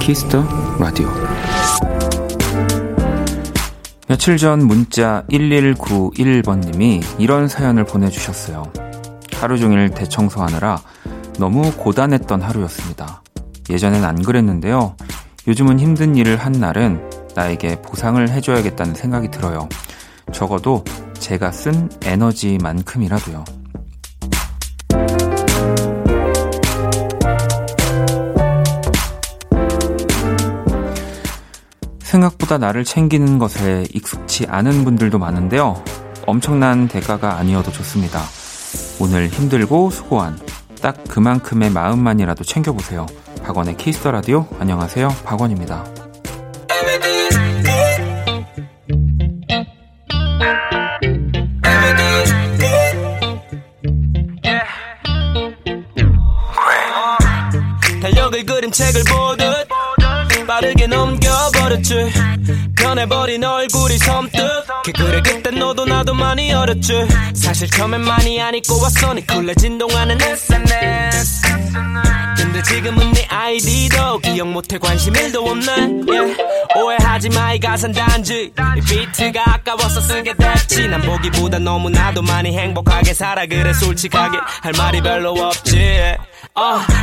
키스터 라디오. 며칠 전 문자 1191번님이 이런 사연을 보내주셨어요. 하루 종일 대청소하느라 너무 고단했던 하루였습니다. 예전엔 안 그랬는데요. 요즘은 힘든 일을 한 날은 나에게 보상을 해줘야겠다는 생각이 들어요. 적어도 제가 쓴 에너지만큼이라도요. 생각보다 나를 챙기는 것에 익숙치 않은 분들도 많은데요. 엄청난 대가가 아니어도 좋습니다. 오늘 힘들고 수고한 딱 그만큼의 마음만이라도 챙겨보세요. 박원의 키스더 라디오. 안녕하세요, 박원입니다.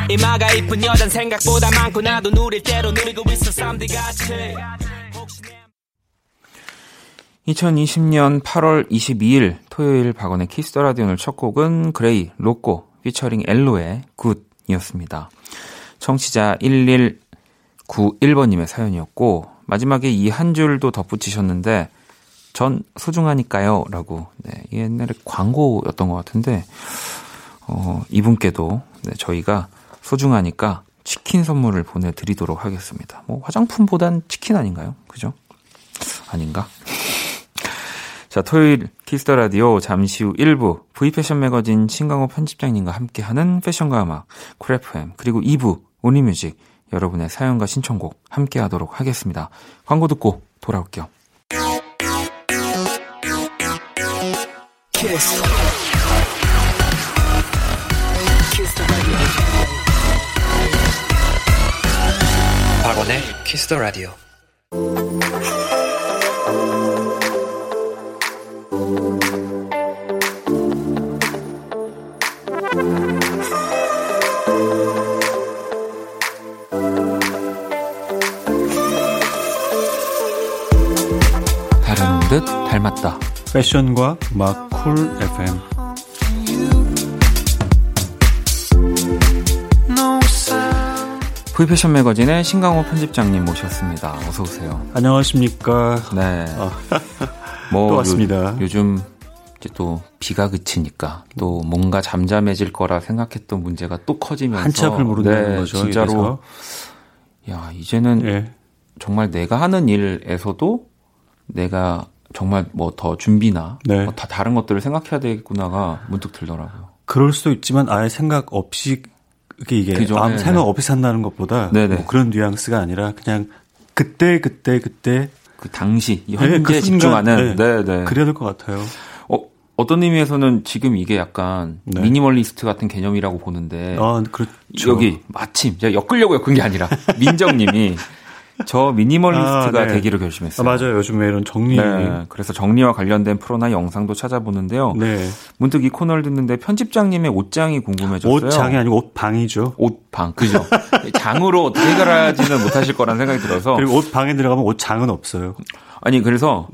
이마가 이쁜 여잔 생각보다 많고 나도 누릴 대로 누리고 있어 쌈디같이. 2020년 8월 22일 토요일 박원의 키스더 라디오. 오늘 첫 곡은 그레이 로꼬 피처링 엘로의 굿이었습니다. 청취자 1191번님의 사연이었고, 마지막에 이 한 줄도 덧붙이셨는데 전 소중하니까요 라고. 옛날에 광고였던 것 같은데 이분께도 저희가 소중하니까 치킨 선물을 보내드리도록 하겠습니다. 화장품보단 치킨 아닌가요? 그죠? 아닌가? 자, 토요일 키스더 라디오. 잠시 후 1부 V패션 매거진 신강호 편집장님과 함께하는 패션과 음악 쿨FM, 그리고 2부 온리뮤직 여러분의 사연과 신청곡 함께하도록 하겠습니다. 광고 듣고 돌아올게요. 키스. 박원의 키스 더 라디오. 다른 듯 닮았다. 패션과 음악 쿨 FM. V패션 매거진의 신강호 편집장님 모셨습니다. 어서 오세요. 안녕하십니까. 네. 또 왔습니다. 요즘 이제 또 비가 그치니까 또 뭔가 잠잠해질 거라 생각했던 문제가 또 커지면서 한치 앞을 모른다는 거죠. 진짜로. 야, 이제는 정말 내가 하는 일에서도 내가 정말 뭐 더 준비나 뭐 다 다른 것들을 생각해야 되겠구나가 문득 들더라고요. 그럴 수도 있지만 아예 생각 없이 이게 아무 생각 없이 산다는 것보다 뭐 그런 뉘앙스가 아니라 그냥 그때 그 당시 현재 그 집중하는 그래야 될 것 같아요. 어떤 의미에서는 지금 이게 약간 미니멀리스트 같은 개념이라고 보는데 그렇죠. 여기 마침 제가 엮으려고 엮은 게 아니라 민정님이 저 미니멀리스트가 되기로 결심했어요. 맞아요. 요즘에 이런 정리. 그래서 정리와 관련된 프로나 영상도 찾아보는데요. 문득 이 코너를 듣는데 편집장님의 옷장이 궁금해졌어요. 옷장이 아니고 옷방이죠. 옷방. 그죠. 장으로 어떻게 해결하지는 못하실 거란 생각이 들어서. 그리고 옷방에 들어가면 옷장은 없어요. 아니, 그래서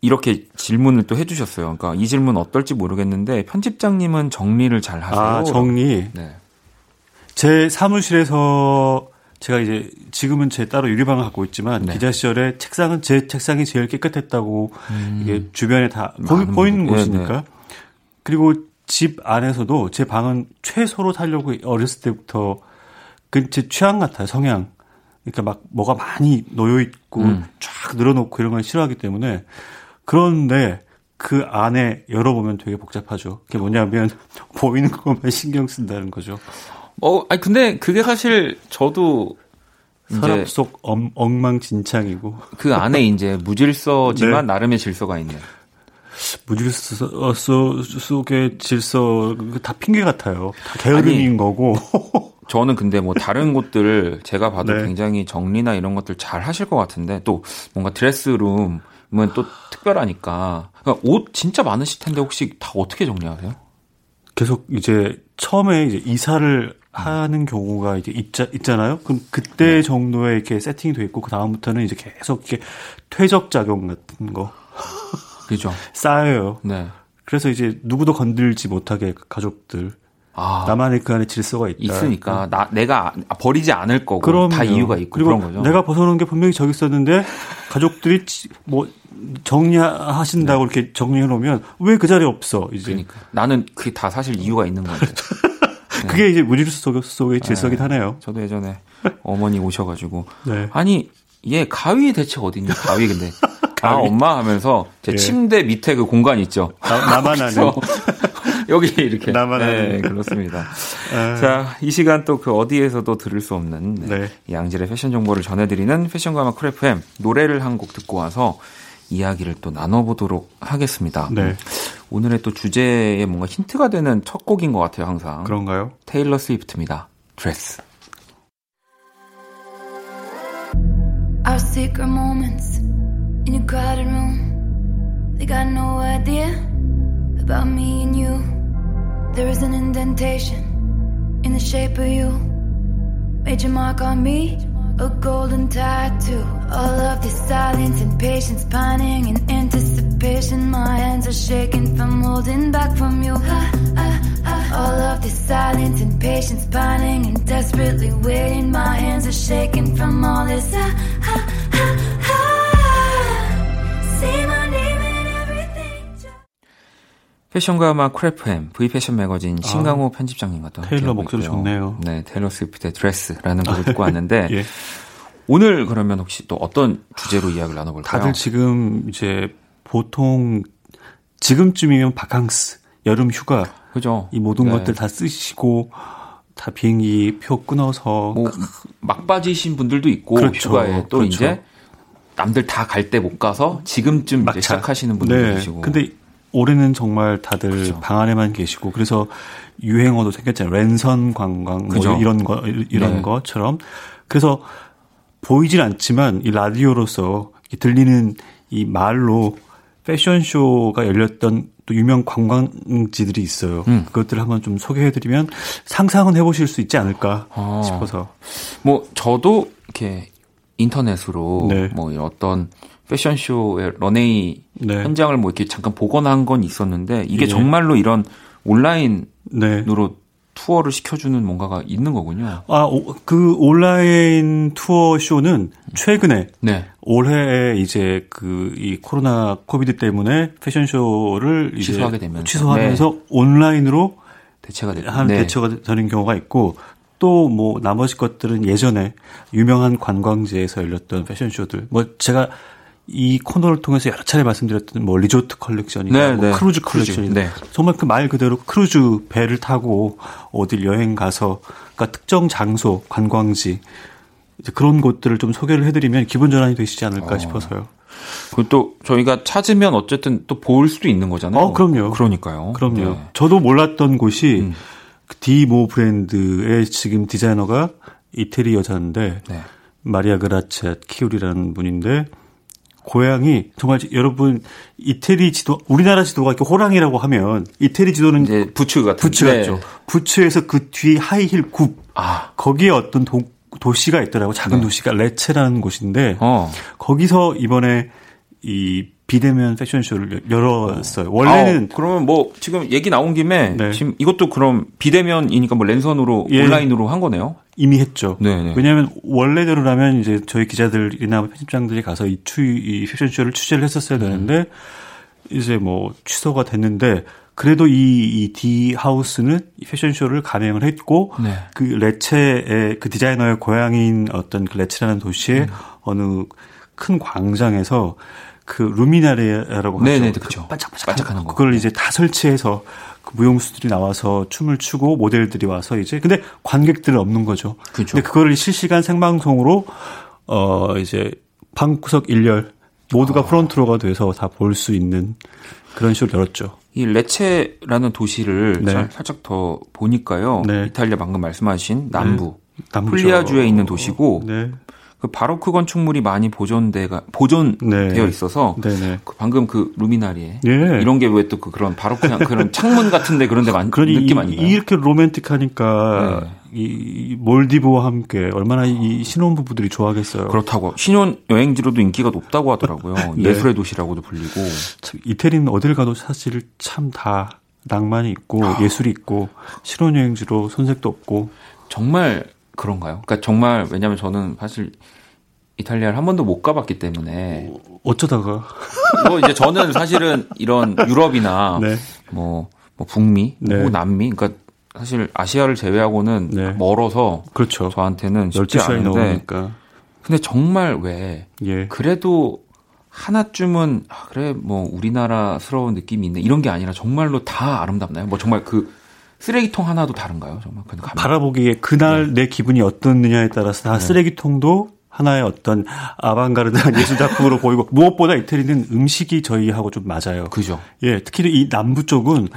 이렇게 질문을 또 해주셨어요. 그러니까 이 질문 어떨지 모르겠는데 편집장님은 정리를 잘 하세요? 아, 정리. 제 사무실에서 제가 이제 지금은 제 따로 유리방을 갖고 있지만 기자 시절에 책상은 제 책상이 제일 깨끗했다고 이게 주변에 다 보이는 곳이니까. 그리고 집 안에서도 제 방은 최소로 살려고 어렸을 때부터 그 제 취향 같아요, 성향. 그러니까 막 뭐가 많이 놓여 있고 쫙 늘어놓고 이런 걸 싫어하기 때문에. 그런데 그 안에 열어보면 되게 복잡하죠. 그게 뭐냐면 보이는 것만 신경 쓴다는 거죠. 아니, 근데 그게 사실 저도 서랍 속 엉망진창이고 그 안에 이제 무질서지만 나름의 질서가 있는. 무질서 속의 질서 다 핑계 같아요. 다 게으름인 거고. 저는 근데 뭐 다른 곳들 제가 봐도 네. 굉장히 정리나 이런 것들 잘 하실 것 같은데 또 뭔가 드레스룸은 또 특별하니까. 그러니까 옷 진짜 많으실 텐데 혹시 다 어떻게 정리하세요? 계속 이제 처음에 이제 이사를 하는 경우가 이제 있잖아요. 그럼 그때 네. 정도에 이렇게 세팅이 돼 있고 그 다음부터는 이제 계속 이렇게 퇴적 작용 같은 거 그죠 쌓여요. 네. 그래서 이제 누구도 건들지 못하게 가족들 나만의 그 안에 질서가 있다. 있으니까 내가 버리지 않을 거고 그럼요. 다 이유가 있고 그리고 그런 거죠. 내가 벗어놓은 게 분명히 저기 있었는데 가족들이 뭐 정리하신다고 네. 이렇게 정리해놓으면 왜 그 자리에 없어 이제. 그러니까 나는 그게 다 사실 이유가 있는 거죠. 네. 그게 이제 무질서 속의 질서긴 네. 하네요. 저도 예전에 어머니 오셔가지고 네. 아니 얘 가위 대체 어딨냐 가위 근데 아 엄마 하면서 제 예. 침대 밑에 그 공간 있죠. 나만 아는 여기 이렇게 나만 아는 네, 그렇습니다. 자, 이 시간 또 그 어디에서도 들을 수 없는 네. 양질의 패션 정보를 전해드리는 패션과 음악 쿨 FM 노래를 한 곡 듣고 와서 이야기를 또 나눠보도록 하겠습니다. 네. 오늘의 또 주제에 뭔가 힌트가 되는 첫 곡인 것 같아요, 항상. 그런가요? 테일러 스위프트입니다. 드레스. Our secret moments in a crowded room. They got no idea about me and you. There is an indentation in the shape of you. Made your mark on me. A golden tattoo. All of this silence and patience, pining in anticipation. My hands are shaking from holding back from you. All of this silence and patience, pining and desperately waiting. My hands are shaking from all this. Say my name and everything. 패션과 음악 크래프햄 V 패션 매거진 신강호 편집장님과 또 테일러 목소리 있고요. 좋네요. 네, 테일러 스위프트의 드레스라는 곡을 듣고 왔는데 예. 오늘 그러면 혹시 또 어떤 주제로 이야기를 나눠볼까요? 다들 지금 이제 보통 지금쯤이면 바캉스, 여름 휴가, 그죠? 이 모든 네. 것들 다 쓰시고 다 비행기 표 끊어서 뭐 막바지신 분들도 있고 그렇죠. 휴가에 또 그렇죠. 이제 남들 다 갈 때 못 가서 지금쯤 이제 시작하시는 분들도 네. 계시고. 근데 올해는 정말 다들 그렇죠. 방 안에만 계시고 그래서 유행어도 생겼잖아요. 랜선 관광 그렇죠. 뭐 이런 네. 것처럼 그래서. 보이진 않지만 이 라디오로서 들리는 이 말로 패션쇼가 열렸던 또 유명 관광지들이 있어요. 그것들을 한번 좀 소개해드리면 상상은 해보실 수 있지 않을까 싶어서. 뭐 저도 이렇게 인터넷으로 네. 뭐 어떤 패션쇼의 런웨이 네. 현장을 뭐 이렇게 잠깐 보거나 한 건 있었는데 이게 예. 정말로 이런 온라인으로 네. 투어를 시켜주는 뭔가가 있는 거군요. 그 온라인 투어 쇼는 최근에 네. 올해에 이제 그 이 코로나 코비드 때문에 패션 쇼를 취소하면서 네. 온라인으로 대체가 한 네. 대처가 되는 경우가 있고 또 뭐 나머지 것들은 예전에 유명한 관광지에서 열렸던 패션 쇼들 뭐 제가 이 코너를 통해서 여러 차례 말씀드렸던 뭐 리조트 컬렉션이나 네, 뭐 네. 크루즈 컬렉션이나 네. 정말 그 말 그대로 크루즈 배를 타고 어딜 여행 가서 그러니까 특정 장소, 관광지 이제 그런 곳들을 좀 소개를 해드리면 기분 전환이 되시지 않을까 싶어서요. 그리고 또 저희가 찾으면 어쨌든 또 볼 수도 있는 거잖아요. 그럼요. 그러니까요. 그럼요. 네. 저도 몰랐던 곳이 디모 브랜드의 지금 디자이너가 이태리 여자인데 네. 마리아 그라치아 키우리라는 분인데 고향이 정말 여러분 이태리 지도 우리나라 지도가 이렇게 호랑이라고 하면 이태리 지도는 이제 부츠 같은 부츠 같죠. 네. 부츠에서 그 뒤 하이힐 굽 거기에 어떤 도시가 있더라고 작은 네. 도시가 레체라는 곳인데 거기서 이번에 이 비대면 패션쇼를 열었어요. 원래는 그러면 뭐 지금 얘기 나온 김에 네. 지금 이것도 그럼 비대면이니까 뭐 랜선으로 예. 온라인으로 한 거네요. 이미 했죠. 네네. 왜냐하면 원래대로라면 이제 저희 기자들이나 편집장들이 가서 이 패션쇼를 취재를 했었어야 되는데 이제 뭐 취소가 됐는데 그래도 이 D 하우스는 이 패션쇼를 감행을 했고 네. 그 레체의 그 디자이너의 고향인 어떤 그 레체라는 도시의 어느 큰 광장에서 그 루미나레라고 하죠. 그렇죠. 그 반짝반짝하는 거. 그걸 이제 다 설치해서 그 무용수들이 나와서 춤을 추고 모델들이 와서 이제 근데 관객들은 없는 거죠. 그렇죠. 근데 그거를 실시간 생방송으로 이제 방구석 일렬 모두가 프론트로가 돼서 다 볼 수 있는 그런 식으로 열었죠. 이 레체라는 도시를 네. 살짝 더 보니까요. 네. 이탈리아 방금 말씀하신 남부, 네. 폴리아주에 있는 도시고 네. 그 바로크 건축물이 많이 보존되어 네. 있어서 네. 그 방금 그 루미나리에 네. 이런 게 왜 또 그런 바로크 그런 창문 같은데 그런데 느낌 아닌가요? 이렇게 로맨틱하니까 네. 이 몰디브와 함께 얼마나 이 신혼부부들이 좋아하겠어요. 그렇다고 신혼여행지로도 인기가 높다고 하더라고요. 네. 예술의 도시라고도 불리고 참, 이태리는 어딜 가도 사실 참 다 낭만이 있고 예술이 있고 신혼여행지로 손색도 없고 정말 그런가요? 그러니까 정말 왜냐하면 저는 사실 이탈리아를 한 번도 못 가봤기 때문에 어쩌다가 뭐 이제 저는 사실은 이런 유럽이나 네. 뭐 북미, 네. 뭐 남미, 그러니까 사실 아시아를 제외하고는 네. 멀어서 그렇죠. 저한테는 쉽지 않은데 넘으니까. 근데 정말 왜 예. 그래도 하나쯤은 그래 뭐 우리나라스러운 느낌이 있네 이런 게 아니라 정말로 다 아름답나요? 뭐 정말 그 쓰레기통 하나도 다른가요? 정말 바라보기에 그날 네. 내 기분이 어떻느냐에 따라서 다 네. 쓰레기통도 하나의 어떤 아방가르드한 예술 작품으로 보이고 무엇보다 이태리는 음식이 저희하고 좀 맞아요. 그죠? 예, 특히 이 남부 쪽은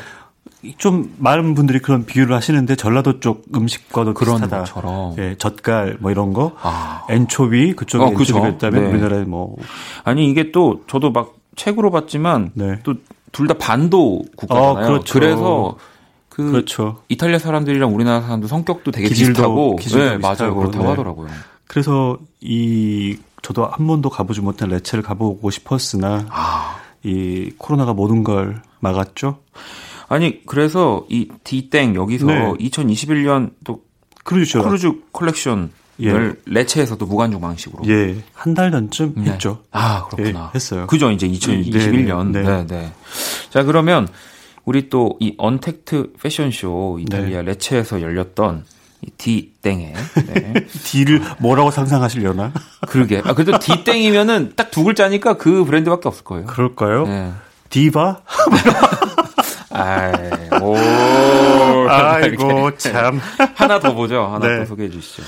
좀 많은 분들이 그런 비유를 하시는데 전라도 쪽 음식과도 비슷하다. 것처럼. 예, 젓갈 뭐 이런 거, 엔초비 그쪽에 엔초비가 있다면 네. 우리나라에 뭐 아니 이게 또 저도 막 책으로 봤지만 네. 또 둘 다 반도 국가잖아요. 그렇죠. 그래서 그렇죠. 이탈리아 사람들이랑 우리나라 사람들 성격도 되게 비슷하고 네, 맞아요. 그렇다고 네. 하더라고요. 그래서 저도 한 번도 가보지 못한 레체를 가보고 싶었으나 이 코로나가 모든 걸 막았죠. 아니 그래서 이 D땡 여기서 네. 2021년 또 크루즈 컬렉션을 예. 레체에서도 무관중 방식으로 예. 한 달 전쯤 네. 했죠. 그렇구나. 예, 했어요. 그죠 이제 2021년. 네. 네. 자 그러면. 우리 또 이 언택트 패션쇼 이탈리아 네. 레체에서 열렸던 이 D땡에 네. D를 뭐라고 상상하시려나? 그러게. 그래도 D땡이면은 딱 두 글자니까 그 브랜드밖에 없을 거예요. 그럴까요? 네. 디바? 아이고 참. 하나 더 보죠. 하나 네. 더 소개해 주시죠.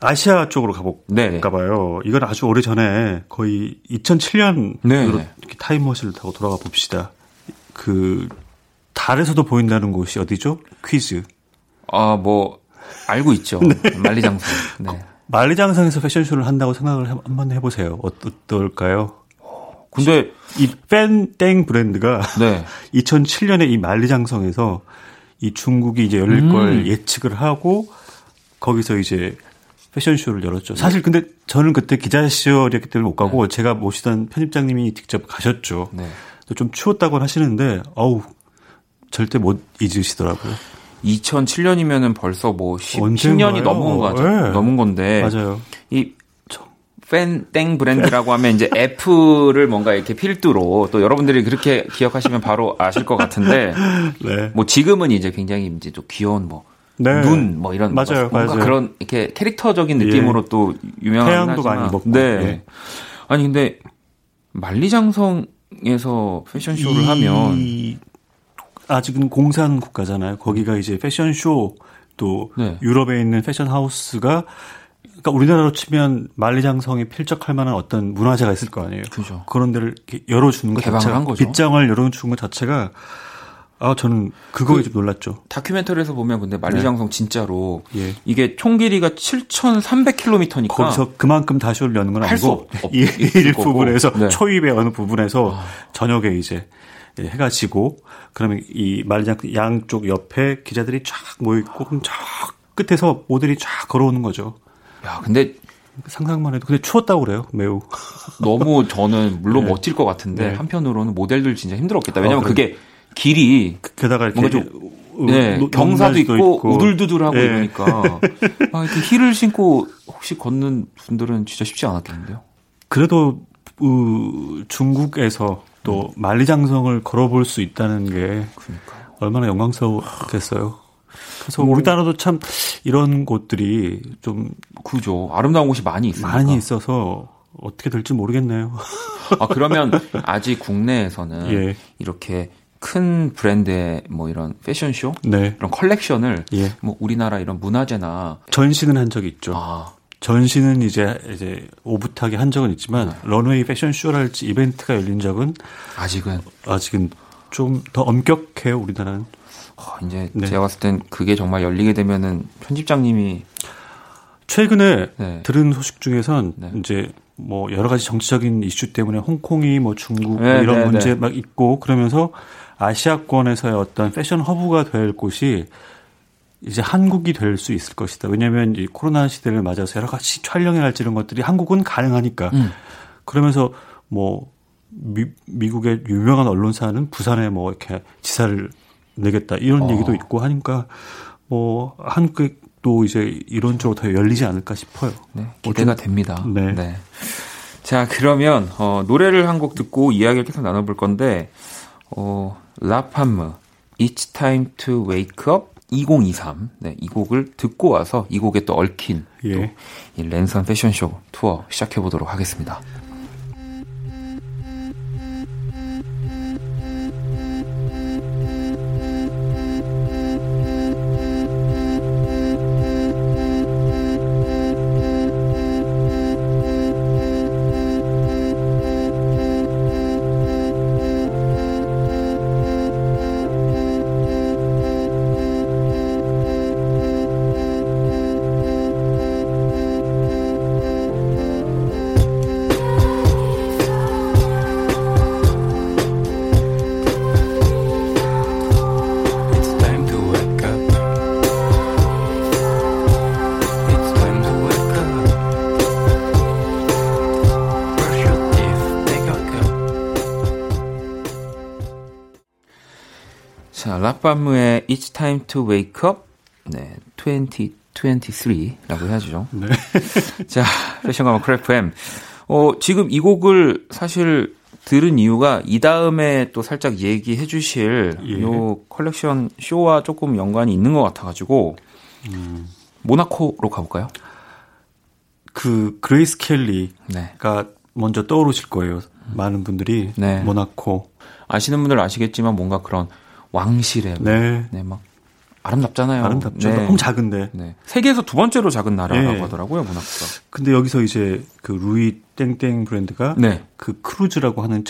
아시아 쪽으로 가볼까봐요. 이건 아주 오래 전에 거의 2007년으로 네. 타임머신을 타고 돌아가 봅시다. 그 달에서도 보인다는 곳이 어디죠? 퀴즈. 알고 있죠. 네. 만리장성. 네. 만리장성에서 패션쇼를 한다고 생각을 한번 해보세요. 어떨까요? 근데 이 팬땡 브랜드가 네. 2007년에 이 만리장성에서 이 중국이 이제 열릴 걸 예측을 하고 거기서 이제 패션쇼를 열었죠. 사실 근데 저는 그때 기자 시절이었기 때문에 못 가고 네. 제가 모시던 편집장님이 직접 가셨죠. 네. 좀 추웠다고 하시는데 절대 못 잊으시더라고요. 2007년이면은 벌써 뭐 10년이 넘은 건데. 맞아요. 이 팬땡 브랜드라고 하면 이제 F를 뭔가 이렇게 필두로 또 여러분들이 그렇게 기억하시면 바로 아실 것 같은데. 네. 뭐 지금은 이제 굉장히 이제 좀 귀여운 네. 눈 이런 맞아요, 뭔가 맞아요. 그런 이렇게 캐릭터적인 느낌으로 예. 또 유명한 태양도 하지만. 많이 먹고. 네. 예. 아니 근데 만리장성 에서 패션쇼를 하면 아직은 공산 국가잖아요. 거기가 이제 패션쇼 또 네. 유럽에 있는 패션 하우스가 그러니까 우리나라로 치면 만리장성에 필적할 만한 어떤 문화재가 있을 거 아니에요. 그죠. 그런 데를 열어주는 것 자체가 한 거죠. 빗장을 열어주는 것 자체가 저는 그거에 좀 놀랐죠. 다큐멘터리에서 보면 근데 만리장성 네. 진짜로 예. 이게 총 길이가 7,300km니까 거기서 그만큼 다쇼를 여는 건 아니고 일 부분에서 네. 초입의 어느 부분에서 저녁에 이제 해가 지고 그러면 이 만리장성 양쪽 옆에 기자들이 쫙 모여있고 그럼 쫙 끝에서 모델이 쫙 걸어오는 거죠. 야 근데 상상만 해도 근데 추웠다고 그래요. 매우 너무 저는 물론 네. 멋질 것 같은데 네. 한편으로는 모델들 진짜 힘들었겠다. 왜냐면 그게 길이 게다가 이렇게 좀 네, 경사도 있고 우둘두둘하고 네. 이러니까 막 이렇게 힐을 신고 혹시 걷는 분들은 진짜 쉽지 않았겠는데요. 그래도 중국에서 또 만리장성을 걸어볼 수 있다는 게 그러니까요. 얼마나 영광스러웠겠어요. 그래서 우리나라도 참 이런 곳들이 좀 그죠. 아름다운 곳이 많이 있으니까. 많이 있어서 어떻게 될지 모르겠네요. 그러면 아직 국내에서는 예. 이렇게 큰 브랜드의 이런 패션쇼? 네. 이런 컬렉션을 예. 우리나라 이런 문화재나 전시는 한 적이 있죠. 전시는 이제 오붓하게 한 적은 있지만 네. 런웨이 패션쇼랄지 이벤트가 열린 적은 아직은 좀 더 엄격해요, 우리나라는. 이제 네. 제가 봤을 땐 그게 정말 열리게 되면은 편집장님이 최근에 네. 들은 소식 중에선 네. 이제 뭐 여러 가지 정치적인 이슈 때문에 홍콩이 뭐 중국 네, 이런 네, 문제 네. 막 있고 그러면서 아시아권에서의 어떤 패션 허브가 될 곳이 이제 한국이 될 수 있을 것이다. 왜냐하면 이 코로나 시대를 맞아서 여러 가지 촬영이랄지 이런 것들이 한국은 가능하니까. 그러면서 뭐 미국의 유명한 언론사는 부산에 뭐 이렇게 지사를 내겠다 이런 얘기도 있고 하니까 뭐 한국도 이제 이런 쪽으로 더 열리지 않을까 싶어요. 네, 기대가 됩니다. 네. 네. 자 그러면 노래를 한 곡 듣고 이야기를 계속 나눠볼 건데 라팜 It's Time to Wake Up 2023. 네, 이 곡을 듣고 와서 이 곡에 또 얽힌 예. 또 이 랜선 패션쇼 투어 시작해 보도록 하겠습니다. 라팜의 It's Time to Wake Up 네, 2023라고 해야죠. 네. 자, 패션가마 크래프엠. 지금 이 곡을 사실 들은 이유가 이 다음에 또 살짝 얘기해 주실 예. 요 컬렉션 쇼와 조금 연관이 있는 것 같아가지고 모나코로 가볼까요? 그 그레이스 켈리가 네. 먼저 떠오르실 거예요. 많은 분들이 네. 모나코. 아시는 분들 아시겠지만 뭔가 그런 왕실에 네. 네, 막 아름답잖아요. 아름답죠. 네. 너무 작은데. 네. 세계에서 두 번째로 작은 나라라고 네. 하더라고요, 모나코가. 근데 여기서 이제 그 루이 땡땡 브랜드가 네. 그 크루즈라고 하는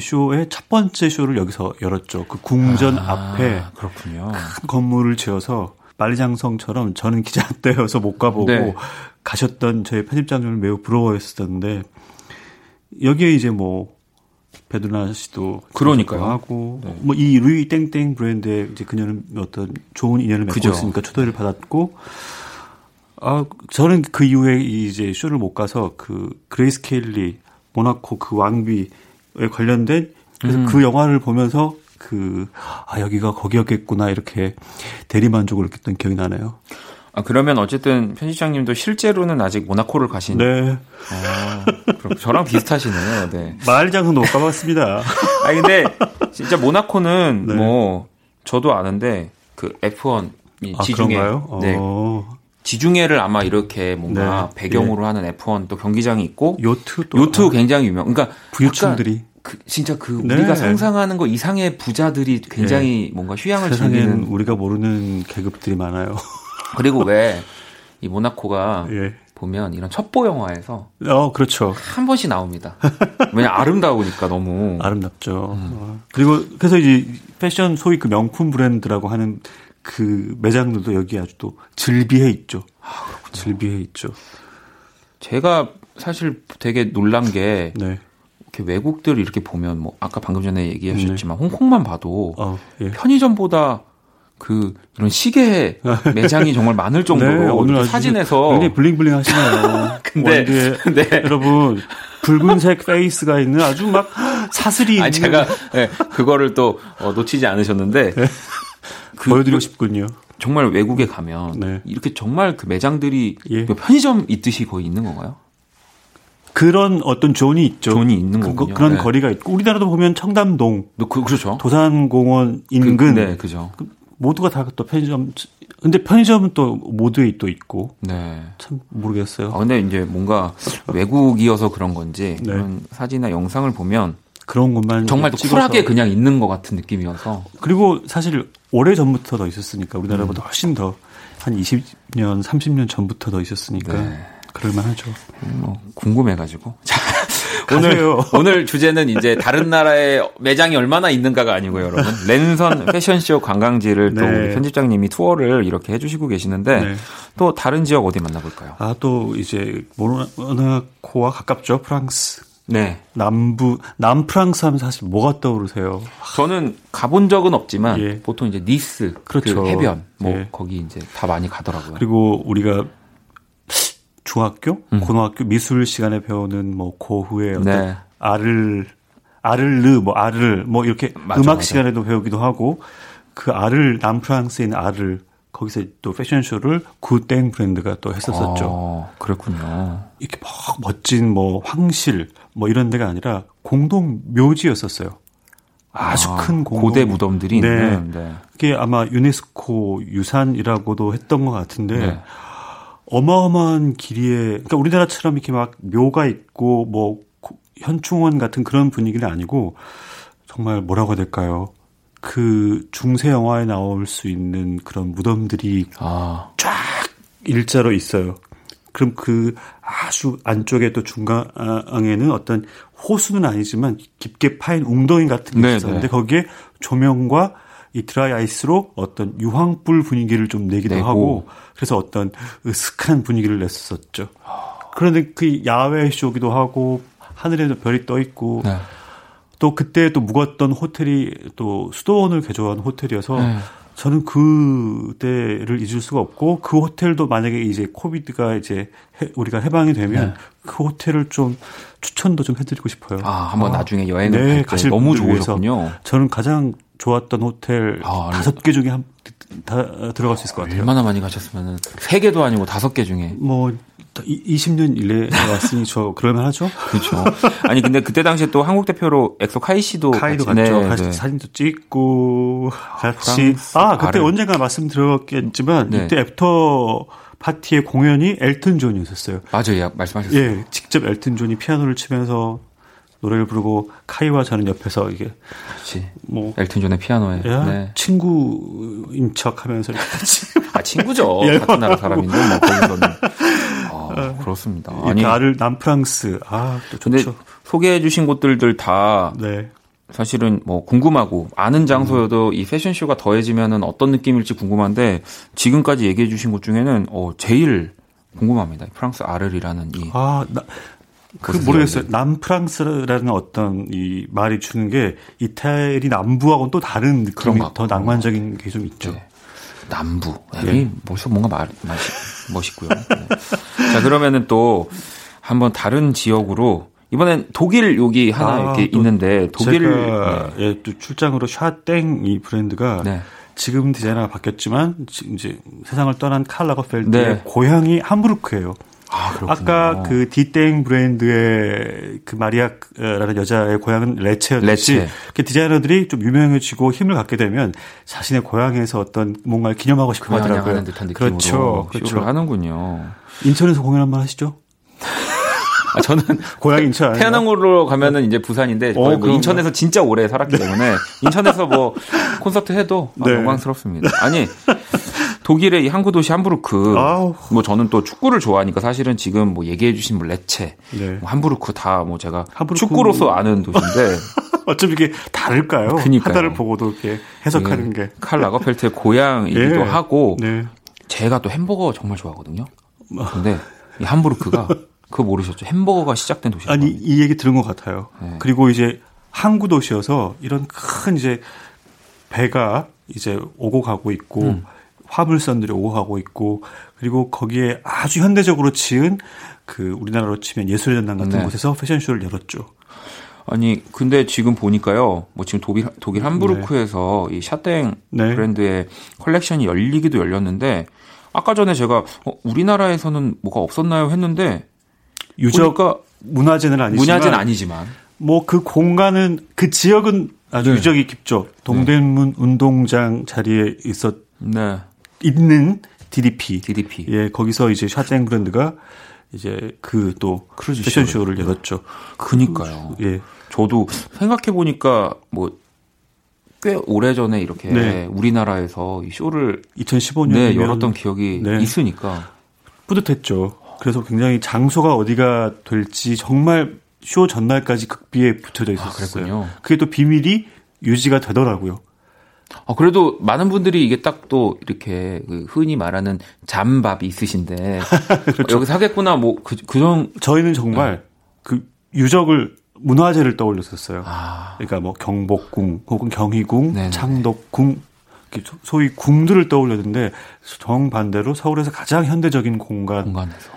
쇼의 첫 번째 쇼를 여기서 열었죠. 그 궁전 앞에 그렇군요. 큰 건물을 지어서 만리장성처럼 저는 기자 때여서 못 가보고 네. 가셨던 저희 편집장님을 매우 부러워했었는데 여기에 이제 뭐 배두나 씨도 그러니까요. 하고 네. 뭐 이 루이 땡땡 브랜드에 이제 그녀는 어떤 좋은 인연을 맺고 있으니까 초대를 받았고 저는 그 이후에 이제 쇼를 못 가서 그 그레이스 켈리 모나코 그 왕비에 관련된 그래서 그 영화를 보면서 여기가 거기였겠구나 이렇게 대리만족을 느꼈던 기억이 나네요. 그러면 어쨌든 편집장님도 실제로는 아직 모나코를 가신. 네. 그럼 저랑 비슷하시네요. 네. 만리장성도 못 가봤습니다. 근데 진짜 모나코는 네. 뭐 저도 아는데 그 F1 지중해. 그런가요? 네. 지중해를 아마 이렇게 뭔가 네. 배경으로 예. 하는 F1 또 경기장이 있고 요트 굉장히 유명. 그러니까 부유층들이. 진짜 네. 우리가 상상하는 거 이상의 부자들이 굉장히 네. 뭔가 휴양을 즐기는. 우리가 모르는 계급들이 많아요. 그리고 왜 이 모나코가 예. 보면 이런 첩보 영화에서 그렇죠. 한 번씩 나옵니다. 왜냐 아름다우니까 너무 아름답죠. 그리고 그래서 이제 패션 소위 그 명품 브랜드라고 하는 그 매장들도 여기 아주 또 즐비해 있죠. 즐비해 있죠. 제가 사실 되게 놀란 게 네. 이렇게 외국들 이렇게 보면 뭐 아까 방금 전에 얘기하셨지만 네. 홍콩만 봐도 예. 편의점보다 이런 시계 매장이 정말 많을 정도로 네, 오늘 사진에서. 굉장히 블링블링 하시네요. 근데, 여러분, 붉은색 페이스가 있는 아주 막 사슬이 있는. 제가, 네, 그거를 또 놓치지 않으셨는데. 네. 보여드리고 싶군요. 정말 외국에 가면. 네. 이렇게 정말 그 매장들이 예. 편의점 있듯이 거의 있는 건가요? 그런 어떤 존이 있죠. 존이 있는 거군요. 그런 네. 거리가 있고. 우리나라도 보면 청담동. 그렇죠. 도산공원 인근. 네, 그죠. 모두가 다 또 편의점, 근데 편의점은 또 모두에 또 있고. 네. 참 모르겠어요. 근데 이제 뭔가 외국이어서 그런 건지 네. 그런 사진이나 영상을 보면 그런 것만 정말 쿨하게 그냥 있는 것 같은 느낌이어서. 그리고 사실 오래 전부터 더 있었으니까 우리나라보다 훨씬 더 한 20년, 30년 전부터 더 있었으니까 네. 그럴만하죠. 궁금해가지고. 자, 오늘 주제는 이제 다른 나라에 매장이 얼마나 있는가가 아니고요, 여러분. 랜선 패션쇼 관광지를 네. 또 우리 편집장님이 투어를 이렇게 해주시고 계시는데 네. 또 다른 지역 어디 만나볼까요? 아, 또 이제 모나코와 가깝죠, 프랑스. 네. 남프랑스 하면 사실 뭐가 떠오르세요? 저는 가본 적은 없지만 예. 보통 이제 니스, 그렇죠. 그 해변, 뭐 예. 거기 이제 다 많이 가더라고요. 그리고 우리가 중학교, 고등학교 미술 시간에 배우는 뭐 고흐의 어떤 네. 아를르 이렇게 맞아, 음악 맞아. 시간에도 배우기도 하고 그 아를 남프랑스에 있는 아를 거기서 또 패션쇼를 굿땡 브랜드가 또 했었었죠. 아, 그렇군요. 이렇게 막 멋진 뭐 황실 뭐 이런 데가 아니라 공동 묘지였었어요. 아주 큰 공동 고대 무덤들이 네. 있는데 그게 아마 유네스코 유산이라고도 했던 것 같은데. 네. 어마어마한 길이에, 그러니까 우리나라처럼 이렇게 막 묘가 있고 뭐 현충원 같은 그런 분위기는 아니고 정말 뭐라고 해야 될까요? 그 중세 영화에 나올 수 있는 그런 무덤들이 쫙 일자로 있어요. 그럼 그 아주 안쪽에 또 중간에는 어떤 호수는 아니지만 깊게 파인 웅덩이 같은 게 있었는데 거기에 조명과 이 드라이 아이스로 어떤 유황불 분위기를 좀 내기도 하고 그래서 어떤 으슥한 분위기를 냈었죠. 그런데 그 야외 쇼기도 하고 하늘에도 별이 떠 있고 네. 또 그때 또 묵었던 호텔이 또 수도원을 개조한 호텔이어서 네. 저는 그때를 잊을 수가 없고 그 호텔도 만약에 이제 코비드가 이제 우리가 해방이 되면 네. 그 호텔을 좀 추천도 좀 해드리고 싶어요. 아, 한번 나중에 여행을 네, 갈 때 너무 좋으셨군요. 저는 가장 좋았던 호텔 5개 중에 다 들어갈 수 있을 것 같아요. 얼마나 많이 가셨으면은 3개도 아니고 5개 중에. 뭐 20년 이내에 왔으니 저 그럴만 하죠. 그렇죠. 아니 근데 그때 당시에 또 한국 대표로 엑소 카이도 갔죠. 네, 같이 네. 사진도 찍고 같이. 아 그때 언젠가 말씀드렸겠지만 네. 이때 애프터 파티의 공연이 엘튼 존이었어요. 맞아요, 말씀하셨어요. 예, 직접 엘튼 존이 피아노를 치면서. 노래를 부르고 카이와 저는 옆에서 이게 그렇지. 뭐 엘튼 존의 피아노에 네. 친구인 척하면서 아 친구죠 같은 나라 사람인데 뭐 거기서는 그렇습니다. 아니 나를 남프랑스 아 근데 소개해주신 곳들들 다 네. 사실은 뭐 궁금하고 아는 장소여도 이 패션쇼가 더해지면은 어떤 느낌일지 궁금한데 지금까지 얘기해주신 곳 중에는 제일 궁금합니다. 프랑스 아를이라는 이 그 모르겠어요. 남프랑스라는 어떤 이 말이 주는 게 이태리 남부하고는 또 다른 느낌이 더 낭만적인 게 좀 있죠. 네. 남부. 네. 벌써 뭔가 멋있고요. 네. 자, 그러면은 또 한번 다른 지역으로 이번엔 독일 여기 하나 이렇게 있는데 독일 제가 네. 예, 또 출장으로 샤땡 이 브랜드가 네. 지금 디자이너가 바뀌었지만 이제 세상을 떠난 칼 라거펠드의 네. 고향이 함부르크예요. 아, 아까 그 디땡 브랜드의 그 마리아라는 여자의 고향은 레체였듯이 그 디자이너들이 좀 유명해지고 힘을 갖게 되면 자신의 고향에서 어떤 뭔가를 기념하고 싶어 하더라고요. 그렇죠. 그렇죠. 하는군요. 인천에서 공연 한번 하시죠. 아, 저는 고향 인천 태어난 곳으로 가면은 이제 부산인데 뭐 인천에서 진짜 오래 살았기 때문에 인천에서 뭐 콘서트 해도 네. 영광스럽습니다. 아니 독일의 이 항구 도시 함부르크 뭐 저는 또 축구를 좋아하니까 사실은 지금 뭐 얘기해 주신 뭐 레체, 네. 뭐 함부르크 다 뭐 제가 함부르크... 축구로서 아는 도시인데 어쩜 이게 다를까요? 그러니까요. 하나를 보고도 이렇게 해석하는 게 칼 라거펠트의 고향이기도 예. 하고 네. 제가 또 햄버거 정말 좋아하거든요. 근데 이 함부르크가 그거 모르셨죠? 햄버거가 시작된 도시. 아니 이 얘기 들은 것 같아요. 네. 그리고 이제 항구 도시여서 이런 큰 이제 배가 이제 오고 가고 있고. 화물선들이 오고 가고 있고 그리고 거기에 아주 현대적으로 지은 그 우리나라로 치면 예술의 전당 같은 네. 곳에서 패션쇼를 열었죠. 아니 근데 지금 보니까요. 뭐 지금 독일 함부르크에서 네. 이 샤땡 네. 브랜드의 컬렉션이 열리기도 열렸는데 아까 전에 제가 우리나라에서는 뭐가 없었나요 했는데 유저가 문화재는 아니지만 뭐 그 공간은 그 지역은 아주 네. 유적이 깊죠. 동대문 네. 운동장 자리에 있는 DDP. 예, 거기서 이제 샤땡 브랜드가 이제 그 또 크루즈 패션쇼를 열었죠. 그니까요. 예. 저도 생각해보니까 뭐 꽤 오래전에 이렇게 네. 우리나라에서 이 쇼를 2015년에 네, 열었던 기억이 네. 있으니까 뿌듯했죠. 그래서 굉장히 장소가 어디가 될지 정말 쇼 전날까지 극비에 붙여져 있었어요. 아, 그게 또 비밀이 유지가 되더라고요. 아, 그래도 많은 분들이 이게 딱 또 이렇게 흔히 말하는 잠밥이 있으신데 그렇죠. 여기서 하겠구나 뭐 그런 저희는 정말 네. 그 유적을 문화재를 떠올렸었어요. 아. 그러니까 뭐 경복궁 혹은 경희궁, 네네. 창덕궁 소위 궁들을 떠올렸는데 정반대로 서울에서 가장 현대적인 공간에서.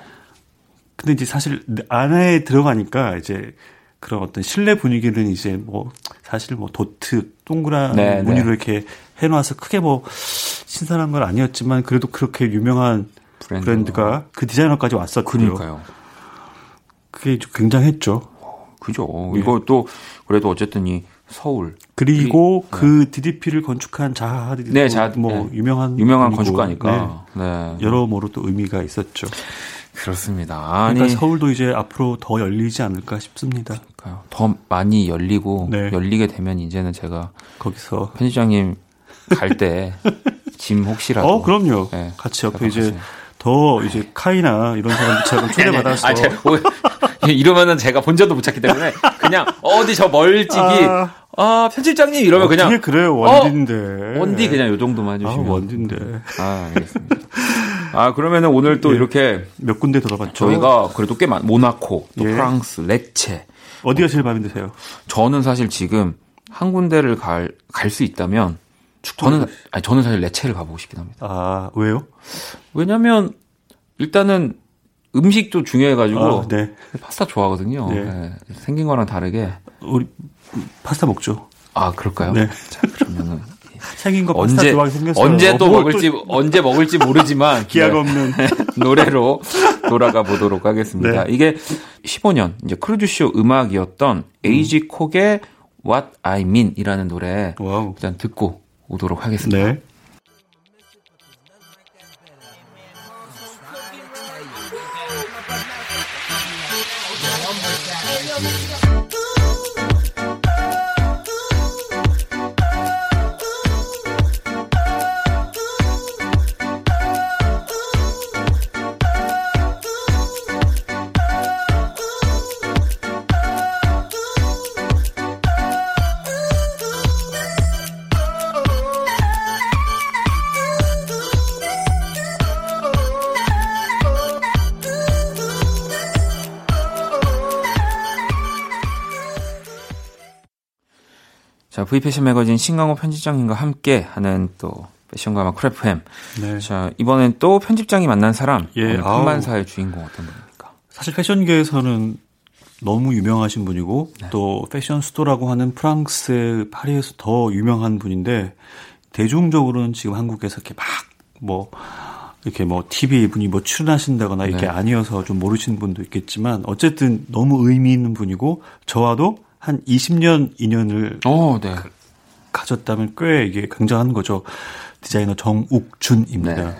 근데 이제 사실 안에 들어가니까 이제 그런 어떤 실내 분위기는 이제 뭐 사실 뭐 도트 동그란 네네. 무늬로 이렇게 해놔서 크게 뭐 신선한 건 아니었지만 그래도 그렇게 유명한 브랜드가 그 디자이너까지 왔었고요. 그러니까요. 그게 굉장했죠. 그죠. 네. 이것도 그래도 어쨌든 이 서울 그리고 그 네. DDP를 건축한 자하드도 네, 뭐 네. 유명한 건축가니까 네. 네. 여러모로 또 의미가 있었죠. 그렇습니다. 그러니까 서울도 이제 앞으로 더 열리지 않을까 싶습니다. 그러니까요. 더 많이 열리고 네. 열리게 되면 이제는 제가 거기서 편집장님 갈 때 짐 혹시라도 그럼요. 네. 같이 옆에 이제 가세요. 더 이제 카이나 이런 사람들처럼 초대받아서 이러면은 제가 본전도 못 찾기 때문에 그냥 어디 저 멀찍이 편집장님 이러면 그냥 그래요 원디인데 원디 그냥 요 정도만 해주시면 원디인데 알겠습니다. 그러면은 오늘 또 예. 이렇게 몇 군데 돌아봤죠. 저희가 그래도 꽤 모나코 또 예. 프랑스 레체 어디가 제일 마음에 드세요? 저는 사실 지금 한 군데를 갈 수 있다면 저는 사실 레체를 가보고 싶긴 합니다. 아 왜요? 왜냐면 일단은 음식도 중요해가지고 네. 파스타 좋아하거든요. 네. 네. 생긴 거랑 다르게 우리 파스타 먹죠. 아 그럴까요? 네. 자 그러면은 생긴 거 파스타 좋아하게 생겼어요. 언제 또 언제 먹을지 모르지만 기약 없는 네. 노래로 돌아가 보도록 하겠습니다. 네. 이게 15년 이제 크루즈 쇼 음악이었던 에이지 콕의 What I Mean이라는 노래 와우. 일단 듣고 오도록 하겠습니다. 네. V 패션 매거진 신강호 편집장님과 함께 하는 또 패션과 막 크래프햄. 네. 자, 이번엔 또 편집장이 만난 사람. 예. 판만사의 주인공 어떤 분입니까? 사실 패션계에서는 너무 유명하신 분이고 네. 또 패션 수도라고 하는 프랑스의 파리에서 더 유명한 분인데 대중적으로는 지금 한국에서 이렇게 막 이렇게 TV 분이 뭐 출연하신다거나 이렇게 네. 아니어서 좀 모르시는 분도 있겠지만 어쨌든 너무 의미 있는 분이고 저와도 한 20년 인연을 네. 가졌다면 꽤 이게 굉장한 거죠. 디자이너 정욱준입니다. 네.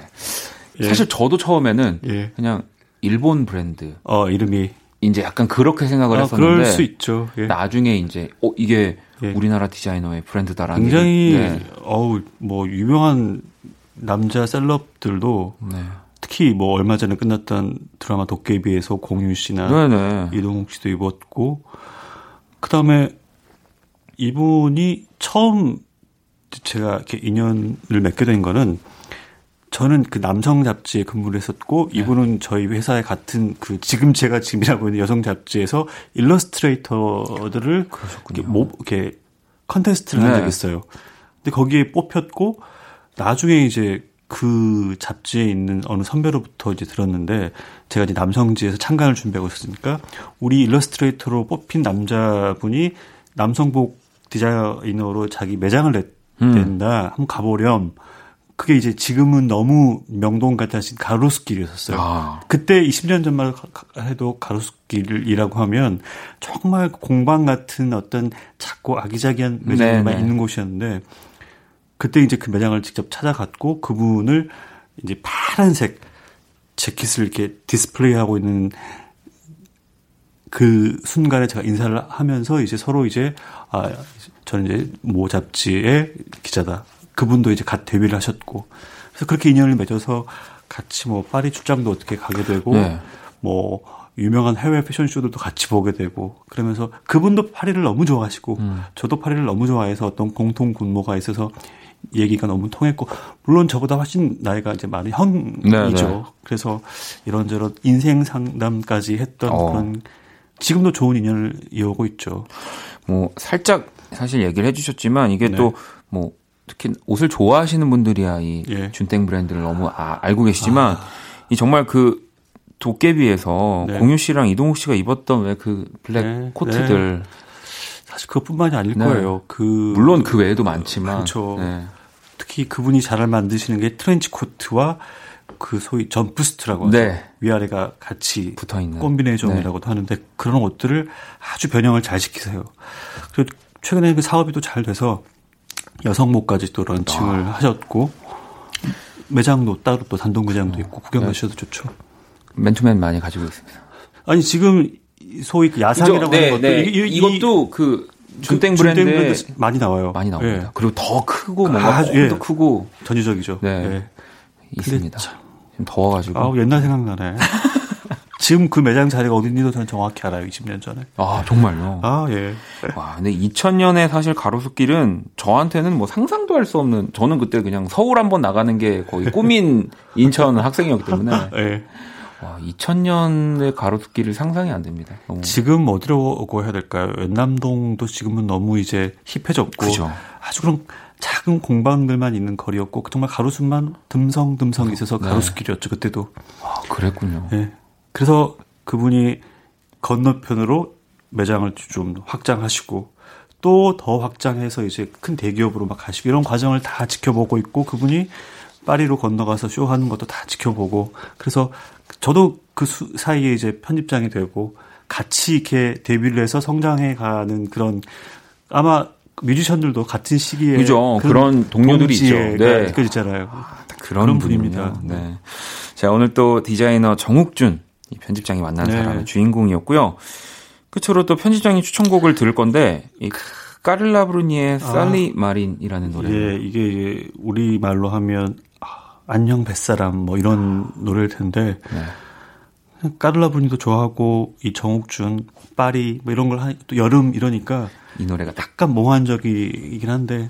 예. 사실 저도 처음에는 예. 그냥 일본 브랜드 이름이 이제 약간 그렇게 생각을 했었는데 그럴 수 있죠. 예. 나중에 이제 이게 예. 우리나라 디자이너의 브랜드다라는 굉장히 네. 뭐 유명한 남자 셀럽들도 네. 특히 뭐 얼마 전에 끝났던 드라마 도깨비에서 공유 씨나 네네. 이동욱 씨도 입었고. 그 다음에 이분이 처음 제가 이렇게 인연을 맺게 된 거는 저는 그 남성 잡지에 근무를 했었고 네. 이분은 저희 회사의 같은 그 지금 제가 지금 일하고 있는 여성 잡지에서 일러스트레이터들을 이렇게 컨테스트를 한 적이 있어요. 근데 거기에 뽑혔고 나중에 이제 그 잡지에 있는 어느 선배로부터 이제 들었는데 제가 이제 남성지에서 창간을 준비하고 있었으니까 우리 일러스트레이터로 뽑힌 남자분이 남성복 디자이너로 자기 매장을 낸다. 한번 가보렴. 그게 이제 지금은 너무 명동 같아진 가로수길이었어요. 그때 20년 전만 해도 가로수길이라고 하면 정말 공방 같은 어떤 작고 아기자기한 매장만 네네. 있는 곳이었는데 그때 이제 그 매장을 직접 찾아갔고 그분을 이제 파란색 재킷을 이렇게 디스플레이하고 있는 그 순간에 제가 인사를 하면서 이제 서로 이제 저는 이제 모 잡지의 기자다. 그분도 이제 갓 데뷔를 하셨고 그래서 그렇게 인연을 맺어서 같이 뭐 파리 출장도 어떻게 가게 되고 네. 뭐 유명한 해외 패션쇼들도 같이 보게 되고, 그러면서 그분도 파리를 너무 좋아하시고 저도 파리를 너무 좋아해서 어떤 공통 분모가 있어서 얘기가 너무 통했고, 물론 저보다 훨씬 나이가 이제 많은 형이죠. 네네. 그래서 이런저런 인생 상담까지 했던 그런, 지금도 좋은 인연을 이어오고 있죠. 뭐 살짝 사실 얘기를 해주셨지만 이게 네. 또 뭐 특히 옷을 좋아하시는 분들이야 이 예. 준땡 브랜드를 너무 알고 계시지만 이 정말 그 도깨비에서 네. 공유 씨랑 이동욱 씨가 입었던 왜 그 블랙 네. 코트들 네. 사실 그것뿐만이 아닐 네. 거예요. 그 물론 그 외에도 많지만 그렇죠. 네. 특히 그분이 잘 만드시는 게 트렌치 코트와 그 소위 점프스트라고 하죠. 네. 위아래가 같이 붙어있는 콤비네이션이라고도 네. 하는데 그런 옷들을 아주 변형을 잘 시키세요. 그리고 최근에 그 사업이 또 잘 돼서 여성복까지 또 런칭을 하셨고, 매장도 따로 또 단독 매장도 있고 구경 가셔도 네. 좋죠. 맨투맨 많이 가지고 있습니다. 아니 지금 소위 야상이라고 하는 네, 것도 네. 이것도 그 준땡 브랜드에 많이 나와요. 많이 나옵니다. 예. 그리고 더 크고 뭔가 예. 더 크고 전유적이죠. 네. 네. 있습니다. 지금 더워가지고. 아, 옛날 생각나네. 지금 그 매장 자리가 어딘지도 저는 정확히 알아요. 20년 전에. 아, 정말요? 아, 예. 와, 근데 2000년에 사실 가로수길은 저한테는 뭐 상상도 할 수 없는, 저는 그때 그냥 서울 한번 나가는 게 거의 꿈인 인천 학생이었기 때문에. 예. 와, 2000년의 가로수길을 상상이 안 됩니다. 너무. 지금 어디라고 해야 될까요? 연남동도 지금은 너무 이제 힙해졌고. 그죠. 아주 그런 작은 공방들만 있는 거리였고, 정말 가로수만 듬성듬성 있어서 가로수길이었죠, 네. 그때도. 아, 그랬군요. 네. 그래서 그분이 건너편으로 매장을 좀 확장하시고, 또 더 확장해서 이제 큰 대기업으로 막 가시고, 이런 과정을 다 지켜보고 있고, 그분이 파리로 건너가서 쇼하는 것도 다 지켜보고, 그래서 저도 그 사이에 이제 편집장이 되고, 같이 이렇게 데뷔를 해서 성장해 가는 그런, 아마 뮤지션들도 같은 시기에 그죠. 그런 동료들이 있죠. 네. 느껴지잖아요. 아, 그런 분입니다. 네. 자, 오늘 또 디자이너 정욱준 이 편집장이 만난 네. 사람의 주인공이었고요. 끝으로 또 편집장이 추천곡을 들을 건데 이 까를라브루니의 살리 마린이라는 노래. 예, 이게 우리 말로 하면 안녕 뱃사람 뭐 이런 노래일 텐데. 네. 까를라브루니도 좋아하고 이 정욱준 파리 뭐 이런 걸 또 여름 이러니까 이 노래가 약간 몽환적이긴 한데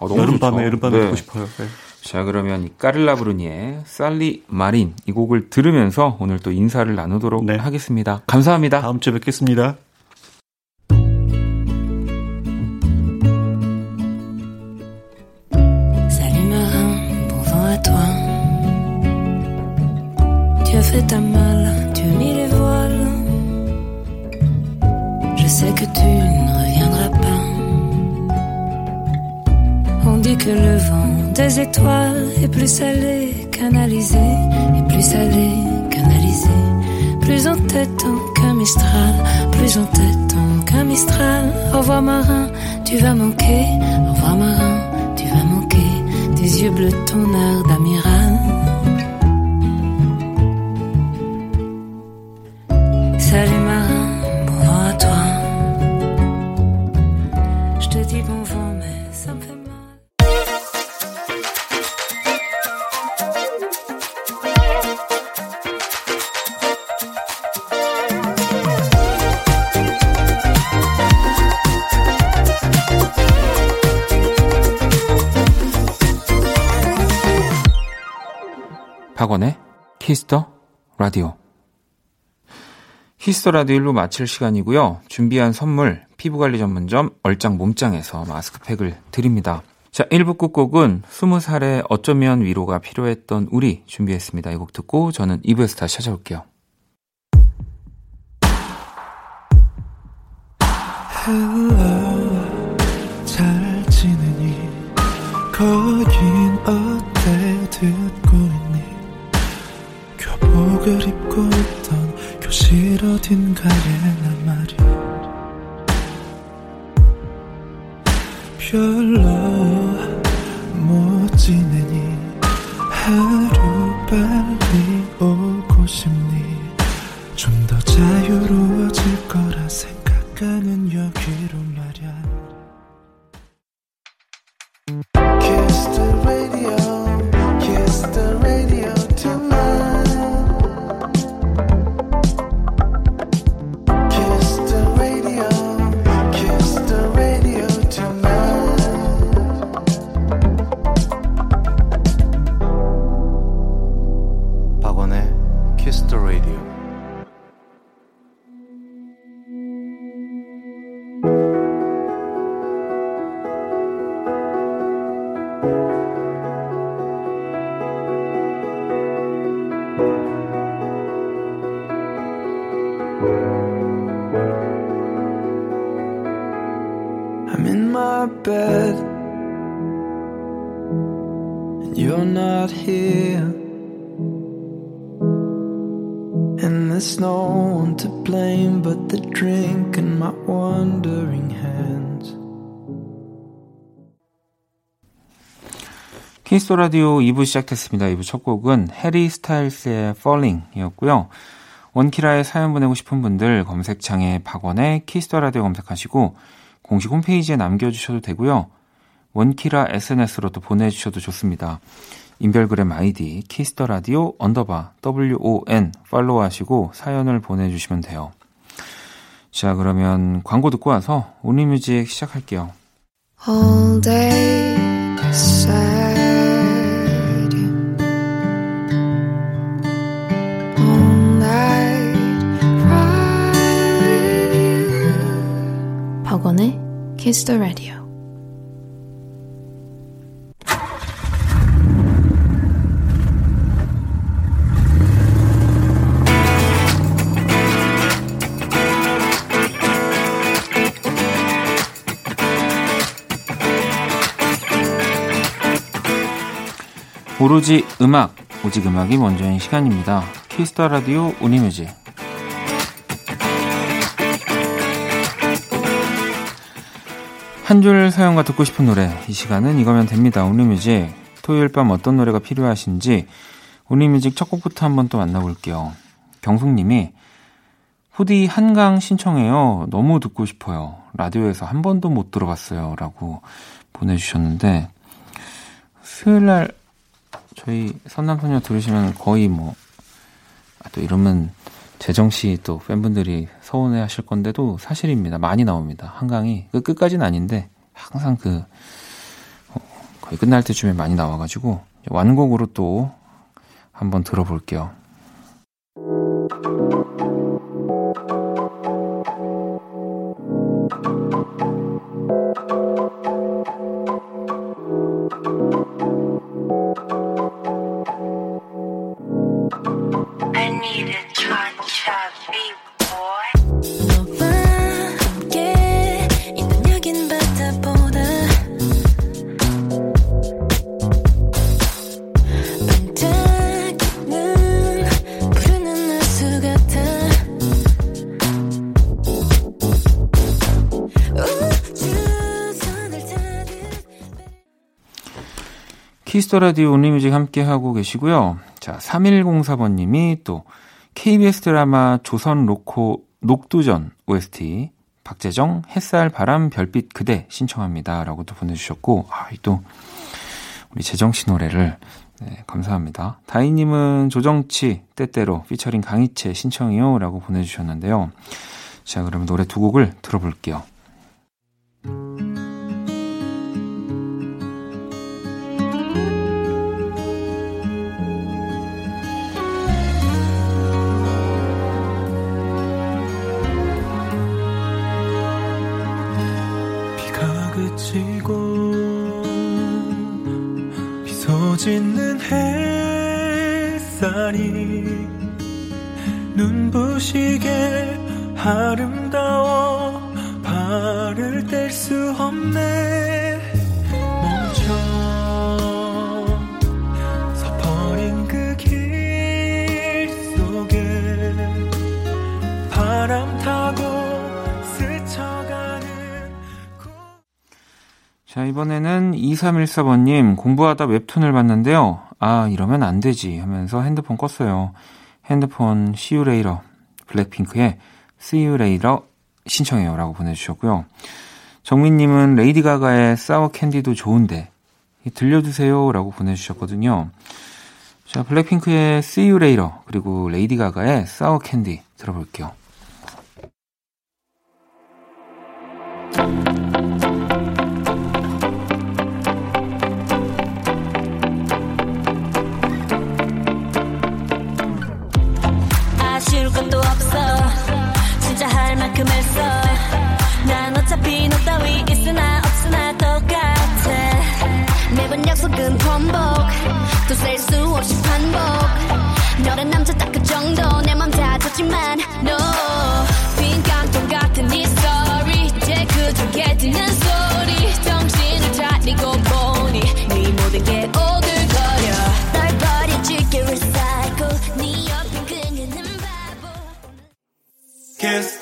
여름밤에 듣고 싶어요. 네. 자, 그러면 이 까를라브루니의 살리 마린 이 곡을 들으면서 오늘 또 인사를 나누도록 네. 하겠습니다. 감사합니다. 다음 주에 뵙겠습니다. Que le vent des étoiles est plus salé qu'analysé, est plus salé qu'analysé, plus entêtant qu'un Mistral, plus entêtant qu'un Mistral. Au revoir marin, tu vas manquer, au revoir marin, tu vas manquer, tes yeux bleus, ton air d'amiral. Salut marin, bon vent à toi. Je te dis bon vent, mais ça me fait mal. 박원의 키스더 라디오. 키스더 라디오 1로 마칠 시간이고요. 준비한 선물 피부관리 전문점 얼짱 몸짱에서 마스크팩을 드립니다. 자, 1부 끝곡은 20살에 어쩌면 위로가 필요했던 우리 준비했습니다. 이 곡 듣고 저는 2부에서 다시 찾아올게요. Hello, 잘 지내니 거긴 어때 듣고 있니 교복을 입고 있던 교실 어딘가에 난 말이야 별로 못 지내니 하루빨리 오고 싶니 좀 더 자유로워질 거라 생각하는 여기로 말이야 Kiss the radio, Kiss the radio tonight. And there's no one to blame but the drink and my wandering hands. 키스 라디오 2부 시작했습니다. 2부 첫 곡은 해리 스타일스의 Falling이었고요. 원키라에 사연 보내고 싶은 분들 검색창에 박원의 키스 라디오 검색하시고 공식 홈페이지에 남겨주셔도 되고요. 원키라 SNS로 또 보내주셔도 좋습니다. 인별그램 아이디 키스더라디오 _WON 팔로우하시고 사연을 보내주시면 돼요. 자, 그러면 광고 듣고 와서 온리뮤직 시작할게요. All day sad All night pride 박원의 키스더라디오. 오로지 음악, 오직 음악이 먼저인 시간입니다. 키스타 라디오 온리뮤직. 한 줄 사연과 듣고 싶은 노래, 이 시간은 이거면 됩니다. 온리뮤직. 토요일 밤 어떤 노래가 필요하신지 온리뮤직 첫 곡부터 한번 또 만나볼게요. 경숙님이 후디 한강 신청해요. 너무 듣고 싶어요. 라디오에서 한 번도 못 들어봤어요. 라고 보내주셨는데, 수요일날 저희 선남선녀 들으시면 거의 뭐, 또 이러면 재정씨 또 팬분들이 서운해 하실 건데도 사실입니다. 많이 나옵니다. 한강이. 끝까지는 아닌데, 항상 거의 끝날 때쯤에 많이 나와가지고, 완곡으로 또 한번 들어볼게요. 키스더라디오 온리뮤직 함께하고 계시고요. 자, 3104번님이 또 KBS 드라마 조선 로코 녹두전 OST 박재정 햇살 바람 별빛 그대 신청합니다. 라고 또 보내주셨고, 또 우리 재정씨 노래를 감사합니다. 다희님은 조정치 때때로 피처링 강희채 신청이요. 라고 보내주셨는데요. 자, 그럼 노래 두 곡을 들어볼게요. 짖는 햇살이 눈부시게 아름다워 발을 뗄 수 없네. 멈춰 서버린 그 길 속에 바람 타고 자, 이번에는 2314번님 공부하다 웹툰을 봤는데요. 아, 이러면 안 되지 하면서 핸드폰 껐어요. 핸드폰 See You Later 블랙핑크의 See You Later 신청해요. 라고 보내주셨고요. 정민님은 레이디 가가의 사워 캔디도 좋은데 들려주세요. 라고 보내주셨거든요. 자, 블랙핑크의 See You Later 그리고 레이디 가가의 사워 캔디 들어볼게요.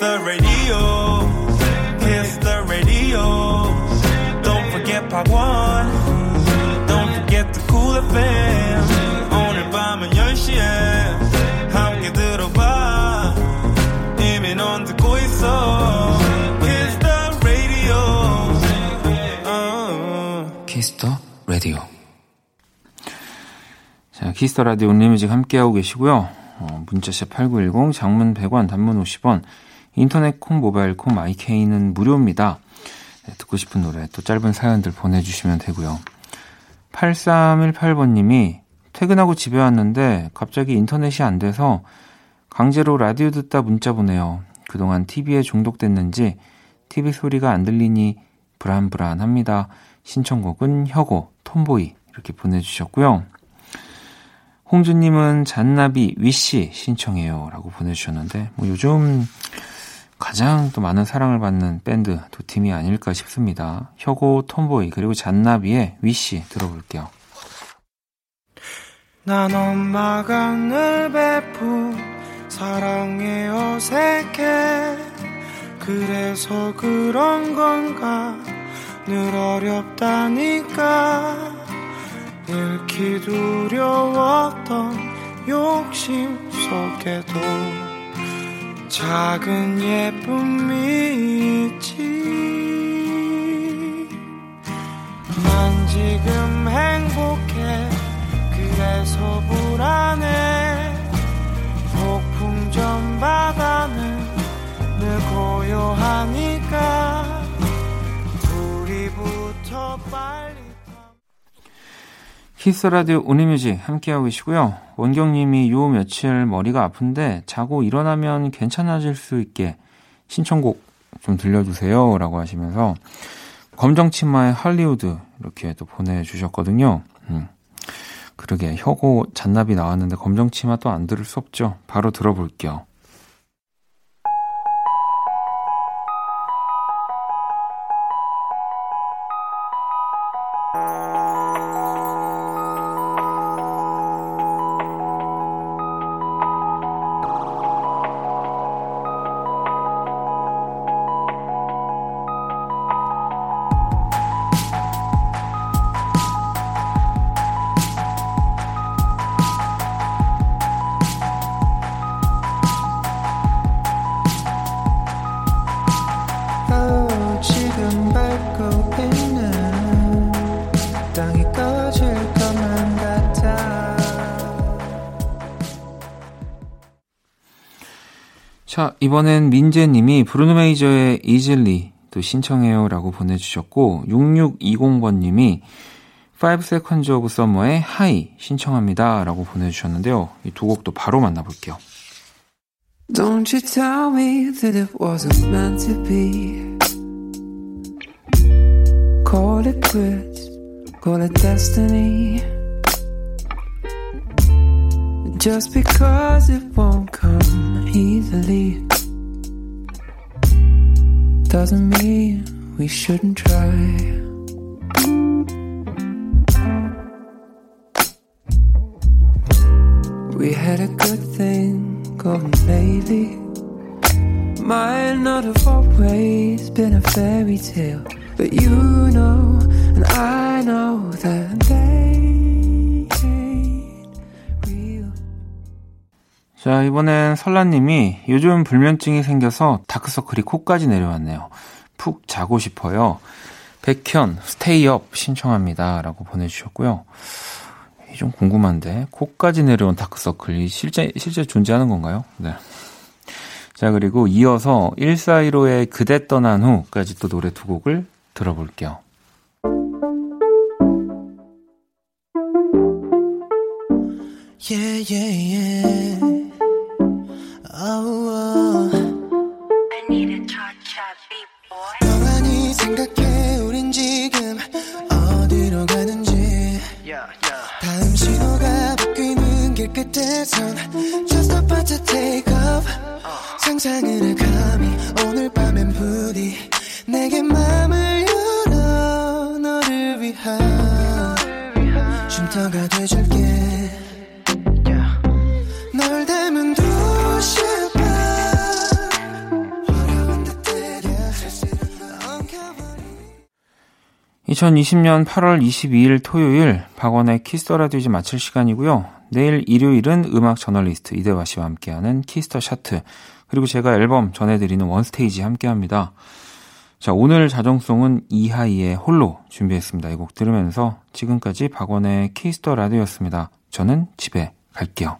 the radio. Kiss the radio. Don't forget 박원. Don't forget the cool FM. 오늘 밤은 10시에 함께 들어봐. 이미 넌 듣고 있어. Kiss the radio. Kiss the radio. 자, Kiss the radio 온리뮤직 함께하고 계시고요. 문자샵 8910, 장문 100원, 단문 50원, 인터넷 콩, 모바일 콩, 마이케이는 무료입니다. 네, 듣고 싶은 노래, 또 짧은 사연들 보내주시면 되고요. 8318번님이 퇴근하고 집에 왔는데 갑자기 인터넷이 안 돼서 강제로 라디오 듣다 문자 보내요. 그동안 TV에 중독됐는지 TV 소리가 안 들리니 불안불안합니다. 신청곡은 혁오, 톰보이 이렇게 보내주셨고요. 홍준님은 잔나비 위시 신청해요 라고 보내주셨는데 뭐 요즘 가장 또 많은 사랑을 받는 밴드 두 팀이 아닐까 싶습니다. 혁오, 톰보이 그리고 잔나비의 위시 들어볼게요. 난 엄마가 늘 베푼 사랑에 어색해. 그래서 그런 건가 늘 어렵다니까. 잃기 두려웠던 욕심 속에도 작은 예쁨이 있지. 난 지금 행복해. 그래서 불안해. 폭풍 전 바다는 늘 고요하니까 우리부터 빨리. 키스라디오 온리뮤직 함께하고 계시고요. 원경님이 요 며칠 머리가 아픈데 자고 일어나면 괜찮아질 수 있게 신청곡 좀 들려주세요 라고 하시면서 검정치마의 할리우드 이렇게 또 보내주셨거든요. 그러게 혁오 잔나비 나왔는데 검정치마 또 안 들을 수 없죠. 바로 들어볼게요. 자, 이번엔 민재님이 브루노메이저의 이즐리 또 신청해요 라고 보내주셨고 6620번님이 5 Seconds of Summer의 하이 신청합니다 라고 보내주셨는데요. 이 두 곡도 바로 만나볼게요. Don't you tell me that it wasn't meant to be. Call it quits, call it destiny. Just because it won't come easily doesn't mean we shouldn't try. We had a good thing going lately. Might not have always been a fairy tale, but you know and I know that they. 자, 이번엔 설라님이 요즘 불면증이 생겨서 다크서클이 코까지 내려왔네요. 푹 자고 싶어요. 백현 스테이업 신청합니다 라고 보내주셨고요. 좀 궁금한데 코까지 내려온 다크서클이 실제 존재하는 건가요? 네. 자, 그리고 이어서 1415의 그대 떠난 후까지 또 노래 두 곡을 들어볼게요. Yeah, yeah, yeah. Oh, oh. I need a cha-cha beat, boy. 너만이 생각해 우린 지금 어디로 가는지. Yeah, yeah. 다음 신호가 바뀌는 길 끝에선 Just about to take off. 상상을 해 감히 오늘 밤엔 부디 내게 맘을 열어 너를 위한 쉼터가 돼줄게. 널 닮은 도시에 봐. 2020년 8월 22일 토요일 박원의 키스더라디오 이제 마칠 시간이고요. 내일 일요일은 음악 저널리스트 이대화 씨와 함께하는 키스더 차트, 그리고 제가 앨범 전해드리는 원스테이지 함께합니다. 자, 오늘 자정송은 이하이의 홀로 준비했습니다. 이 곡 들으면서 지금까지 박원의 키스더라디오였습니다. 저는 집에 갈게요.